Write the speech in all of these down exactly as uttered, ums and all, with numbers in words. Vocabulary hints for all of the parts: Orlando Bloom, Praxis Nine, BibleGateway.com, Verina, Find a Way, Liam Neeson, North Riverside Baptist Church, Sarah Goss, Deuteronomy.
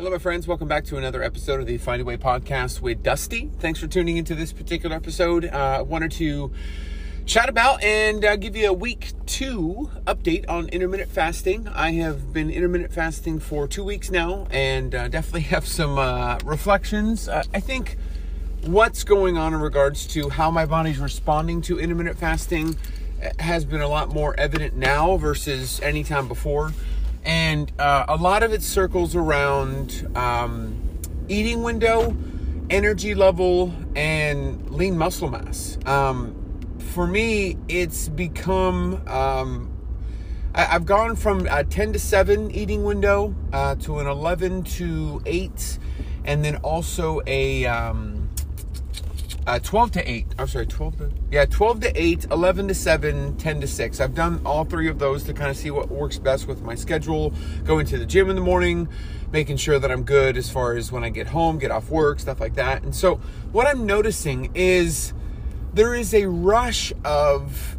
Hello, my friends. Welcome back to another episode of the Find a Way podcast with Dusty. Thanks for tuning into this particular episode. I uh, wanted to chat about and uh, give you a week two update on intermittent fasting. I have been intermittent fasting for two weeks now and uh, definitely have some uh, reflections. Uh, I think what's going on in regards to how my body's responding to intermittent fasting has been a lot more evident now versus any time before. And uh, a lot of it circles around um, eating window, energy level, and lean muscle mass. Um, for me, it's become, um, I- I've gone from a ten to seven eating window uh, to an eleven to eight, and then also a, um, a twelve to eight. I'm sorry, twelve to, yeah, twelve to eight, eleven to seven, ten to six. I've done all three of those to kind of see what works best with my schedule, going to the gym in the morning, making sure that I'm good as far as when I get home, get off work, stuff like that. And so what I'm noticing is there is a rush of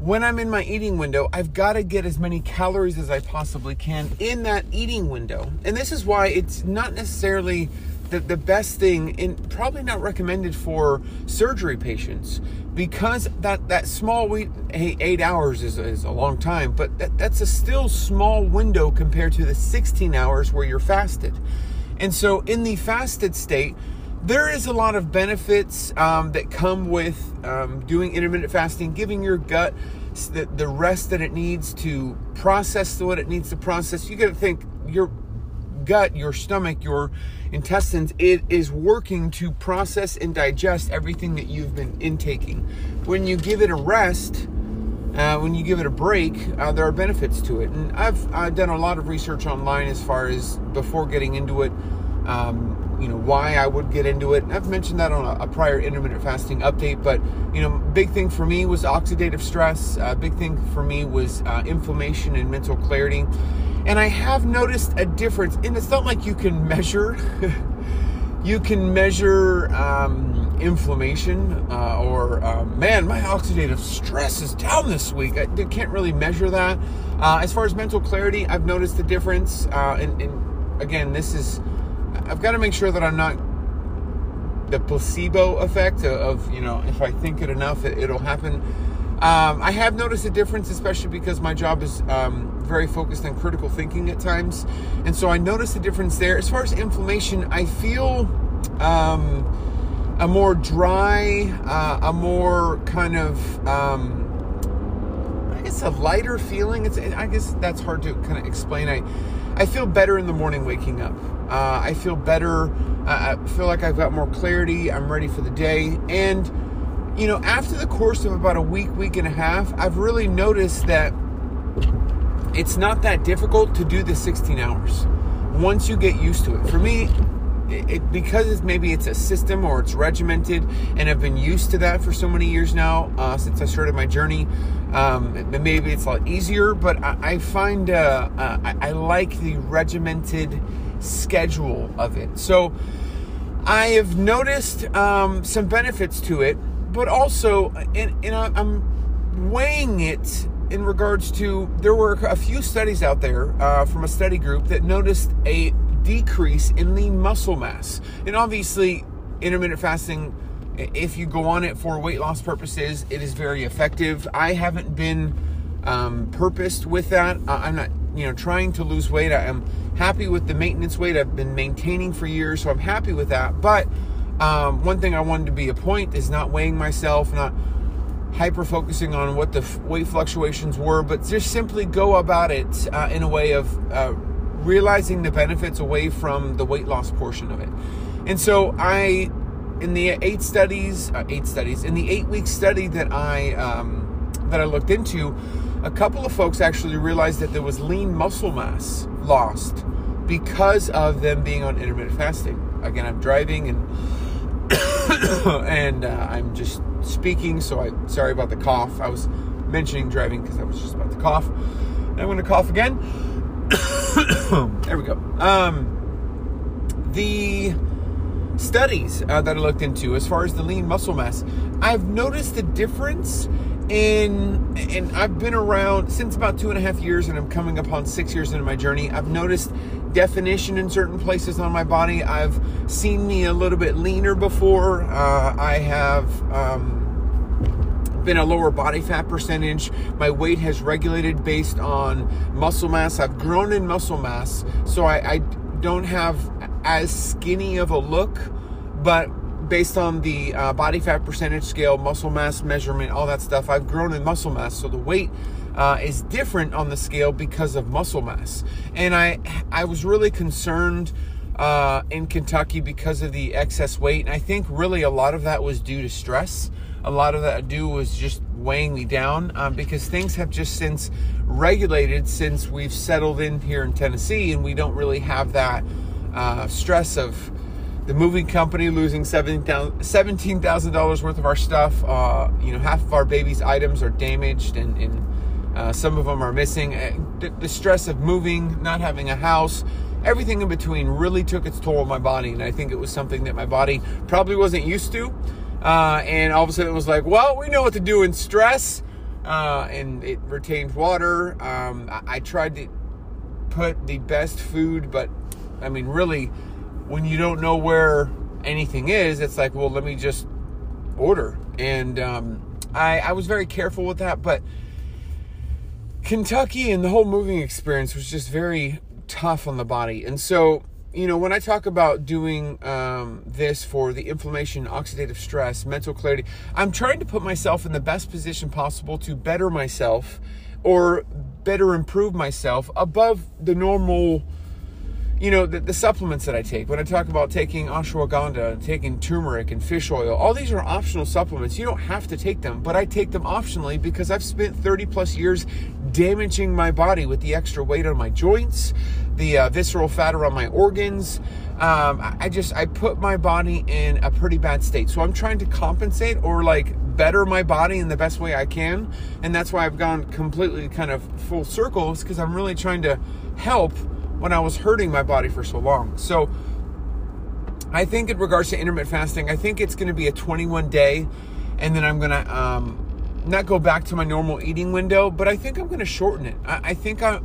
when I'm in my eating window, I've got to get as many calories as I possibly can in that eating window. And this is why it's not necessarily The, the best thing, and probably not recommended for surgery patients, because that, that small week, eight hours is, is a long time, but that, that's a still small window compared to the sixteen hours where you're fasted. And so in the fasted state, there is a lot of benefits um, that come with um, doing intermittent fasting, giving your gut the, the rest that it needs to process what it needs to process. You got to think your gut, your stomach, your intestines, it is working to process and digest everything that you've been intaking. When you give it a rest, uh, when you give it a break, uh, there are benefits to it. And I've, I've done a lot of research online as far as before getting into it, um, you know, why I would get into it. And I've mentioned that on a, a prior intermittent fasting update, but, you know, big thing for me was oxidative stress. Uh, big thing for me was uh, inflammation and mental clarity. And I have noticed a difference, and it's not like you can measure, you can measure um, inflammation uh, or, uh, man, my oxidative stress is down this week. I can't really measure that. Uh, as far as mental clarity, I've noticed the difference. Uh, and, and again, this is, I've got to make sure that I'm not the placebo effect of, you know, if I think it enough, it, it'll happen. Um, I have noticed a difference, especially because my job is um, very focused on critical thinking at times. And so I noticed a difference there. As far as inflammation, I feel um, a more dry, uh, a more kind of, um, I guess a lighter feeling. It's, I guess that's hard to kind of explain. I, I feel better in the morning waking up. Uh, I feel better. Uh, I feel like I've got more clarity. I'm ready for the day. And you know, after the course of about a week, week and a half, I've really noticed that it's not that difficult to do the sixteen hours once you get used to it. For me, it, it, because it's, maybe it's a system or it's regimented, and I've been used to that for so many years now uh, since I started my journey, um, maybe it's a lot easier, but I, I find uh, uh, I, I like the regimented schedule of it. So I have noticed um, some benefits to it. But also, and, and I'm weighing it in regards to, there were a few studies out there uh, from a study group that noticed a decrease in lean muscle mass. And obviously, intermittent fasting, if you go on it for weight loss purposes, it is very effective. I haven't been um, purposed with that. I'm not, you know, trying to lose weight. I am happy with the maintenance weight I've been maintaining for years, so I'm happy with that. But Um, one thing I wanted to be a point is not weighing myself, not hyper-focusing on what the f- weight fluctuations were, but just simply go about it uh, in a way of uh, realizing the benefits away from the weight loss portion of it. And so I, in the eight studies, uh, eight studies, in the eight-week study that I um, that I looked into, a couple of folks actually realized that there was lean muscle mass lost because of them being on intermittent fasting. Again, I'm driving and and uh, I'm just speaking, so I'm sorry about the cough. I was mentioning driving because I was just about to cough. And I'm going to cough again. There we go. Um, the studies uh, that I looked into, as far as the lean muscle mass, I've noticed a difference in, and I've been around since about two and a half years, and I'm coming upon six years into my journey. I've noticed definition in certain places on my body. I've seen me a little bit leaner before. Uh, I have um, been a lower body fat percentage. My weight has regulated based on muscle mass. I've grown in muscle mass, so I, I don't have as skinny of a look, but based on the uh, body fat percentage scale, muscle mass measurement, all that stuff, I've grown in muscle mass. So the weight uh, is different on the scale because of muscle mass. And I, I was really concerned uh, in Kentucky because of the excess weight. And I think really a lot of that was due to stress. A lot of that due was just weighing me down um, because things have just since regulated since we've settled in here in Tennessee, and we don't really have that uh, stress of the moving company losing seventeen thousand dollars worth of our stuff. Uh, you know, half of our baby's items are damaged, and, and uh, some of them are missing. The, the stress of moving, not having a house, everything in between really took its toll on my body. And I think it was something that my body probably wasn't used to. Uh, and all of a sudden it was like, well, we know what to do in stress. Uh, and it retained water. Um, I, I tried to put the best food, but I mean, really, when you don't know where anything is, it's like, well, let me just order. And um, I, I was very careful with that, but Kentucky and the whole moving experience was just very tough on the body. And so, you know, when I talk about doing um, this for the inflammation, oxidative stress, mental clarity, I'm trying to put myself in the best position possible to better myself or better improve myself above the normal. You know, the, the supplements that I take, when I talk about taking ashwagandha and taking turmeric and fish oil, all these are optional supplements. You don't have to take them, but I take them optionally because I've spent thirty plus years damaging my body with the extra weight on my joints, the uh, visceral fat around my organs. Um, I, I just, I put my body in a pretty bad state. So I'm trying to compensate or like better my body in the best way I can. And that's why I've gone completely kind of full circles, because I'm really trying to help when I was hurting my body for so long. So I think in regards to intermittent fasting, I think it's going to be a twenty-one day, and then I'm going to um, not go back to my normal eating window, but I think I'm going to shorten it. I, I think I,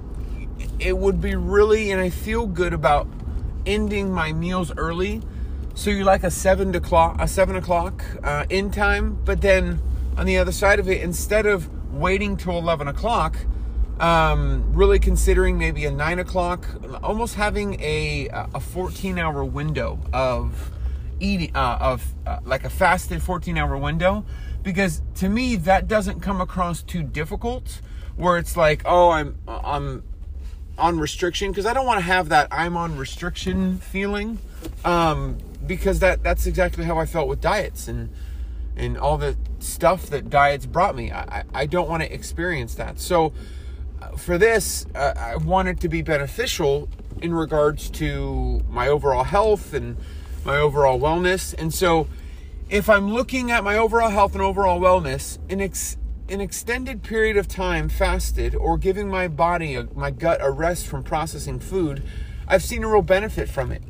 it would be really, and I feel good about ending my meals early. So you're like a seven o'clock, a seven o'clock uh, end time, but then on the other side of it, instead of waiting till eleven o'clock, Um, really considering maybe a nine o'clock, almost having a a fourteen hour window of eating, uh, of uh, like a fasted fourteen hour window, because to me that doesn't come across too difficult, where it's like, oh, I'm I'm on restriction, because I don't want to have that I'm on restriction feeling, um, because that that's exactly how I felt with diets and and all the stuff that diets brought me. I I don't want to experience that. So for this, uh, I want it to be beneficial in regards to my overall health and my overall wellness. And so if I'm looking at my overall health and overall wellness, an, ex- an extended period of time fasted or giving my body, a, my gut a rest from processing food, I've seen a real benefit from it.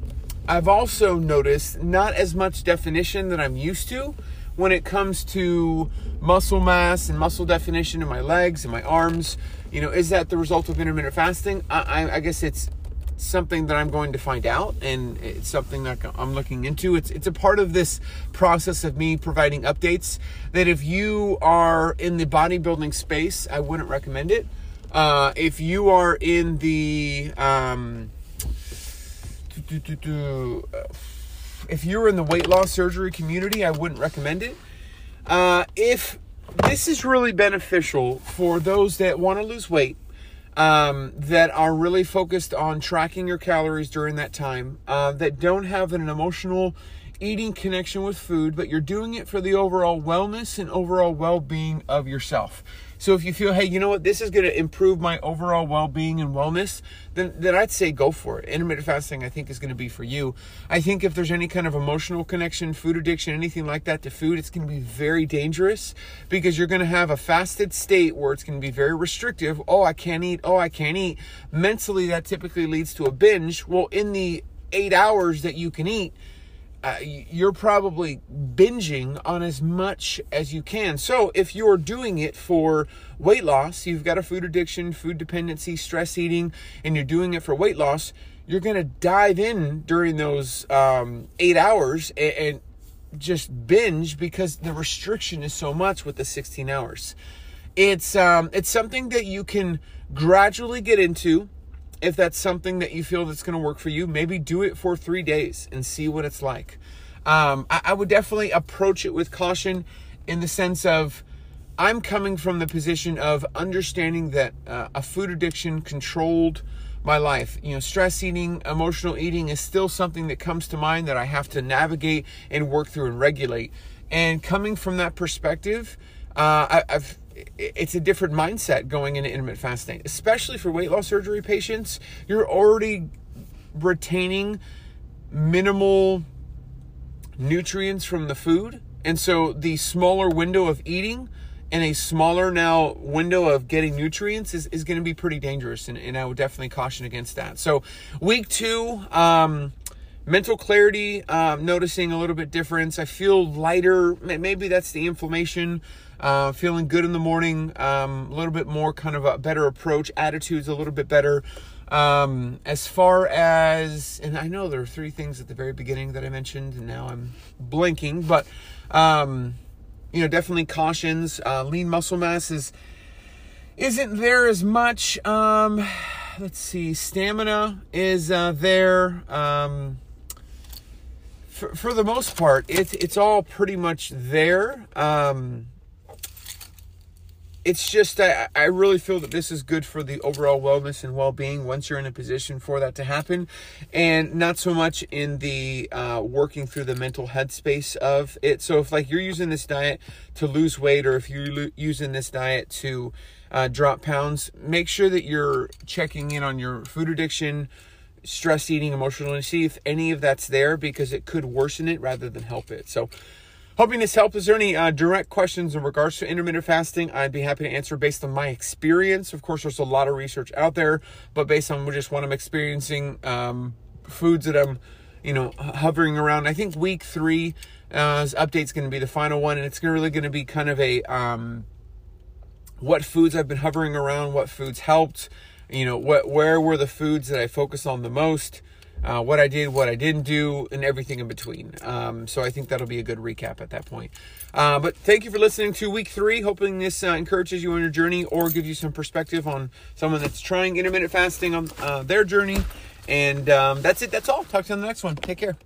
I've also noticed not as much definition that I'm used to when it comes to muscle mass and muscle definition in my legs and my arms. You know, is that the result of intermittent fasting? I, I, I guess it's something that I'm going to find out, and it's something that I'm looking into. It's it's a part of this process of me providing updates that if you are in the bodybuilding space, I wouldn't recommend it. Uh, if you are in the... Um, If you're in the weight loss surgery community, I wouldn't recommend it. Uh, if this is really beneficial for those that want to lose weight, um, that are really focused on tracking your calories during that time, uh, that don't have an emotional eating connection with food, but you're doing it for the overall wellness and overall well-being of yourself. So if you feel, hey, you know what, this is going to improve my overall well-being and wellness, then, then I'd say go for it. Intermittent fasting, I think, is going to be for you. I think if there's any kind of emotional connection, food addiction, anything like that to food, it's going to be very dangerous, because you're going to have a fasted state where it's going to be very restrictive. Oh, I can't eat. Oh, I can't eat. Mentally, that typically leads to a binge. Well, in the eight hours that you can eat, Uh, you're probably binging on as much as you can. So if you're doing it for weight loss, you've got a food addiction, food dependency, stress eating, and you're doing it for weight loss, you're going to dive in during those um, eight hours and, and just binge because the restriction is so much with the sixteen hours. It's um, it's something that you can gradually get into. If that's something that you feel that's going to work for you, maybe do it for three days and see what it's like. Um, I, I would definitely approach it with caution in the sense of I'm coming from the position of understanding that uh, a food addiction controlled my life. You know, stress eating, emotional eating is still something that comes to mind that I have to navigate and work through and regulate. And coming from that perspective, uh, I, I've it's a different mindset going into intermittent fasting, especially for weight loss surgery patients. You're already retaining minimal nutrients from the food. And so the smaller window of eating and a smaller now window of getting nutrients is, is going to be pretty dangerous. And, and I would definitely caution against that. So week two, um, mental clarity, um, noticing a little bit difference. I feel lighter. Maybe that's the inflammation. Uh, feeling good in the morning, um, a little bit more kind of a better approach, attitude's a little bit better. Um, as far as, and I know there are three things at the very beginning that I mentioned, and now I'm blinking, but, um, you know, definitely cautions. Uh, lean muscle mass is, isn't there as much. Um, let's see, stamina is uh, there. Um, for, for the most part, it's, it's all pretty much there. Um, It's just, I, I really feel that this is good for the overall wellness and well-being once you're in a position for that to happen, and not so much in the uh, working through the mental headspace of it. So if like you're using this diet to lose weight, or if you're lo- using this diet to uh, drop pounds, make sure that you're checking in on your food addiction, stress eating, emotional eating, if any of that's there, because it could worsen it rather than help it. So hoping this helps. Is there any uh, direct questions in regards to intermittent fasting? I'd be happy to answer based on my experience. Of course, there's a lot of research out there, but based on just what I'm experiencing, um, foods that I'm, you know, hovering around. I think week three uh, update's going to be the final one, and it's really going to be kind of a um, what foods I've been hovering around, what foods helped, you know, what where were the foods that I focused on the most. Uh, what I did, what I didn't do, and everything in between. Um, so I think that'll be a good recap at that point. Uh, but thank you for listening to week three. Hoping this uh, encourages you on your journey or gives you some perspective on someone that's trying intermittent fasting on uh, their journey. And um, that's it. That's all. Talk to you on the next one. Take care.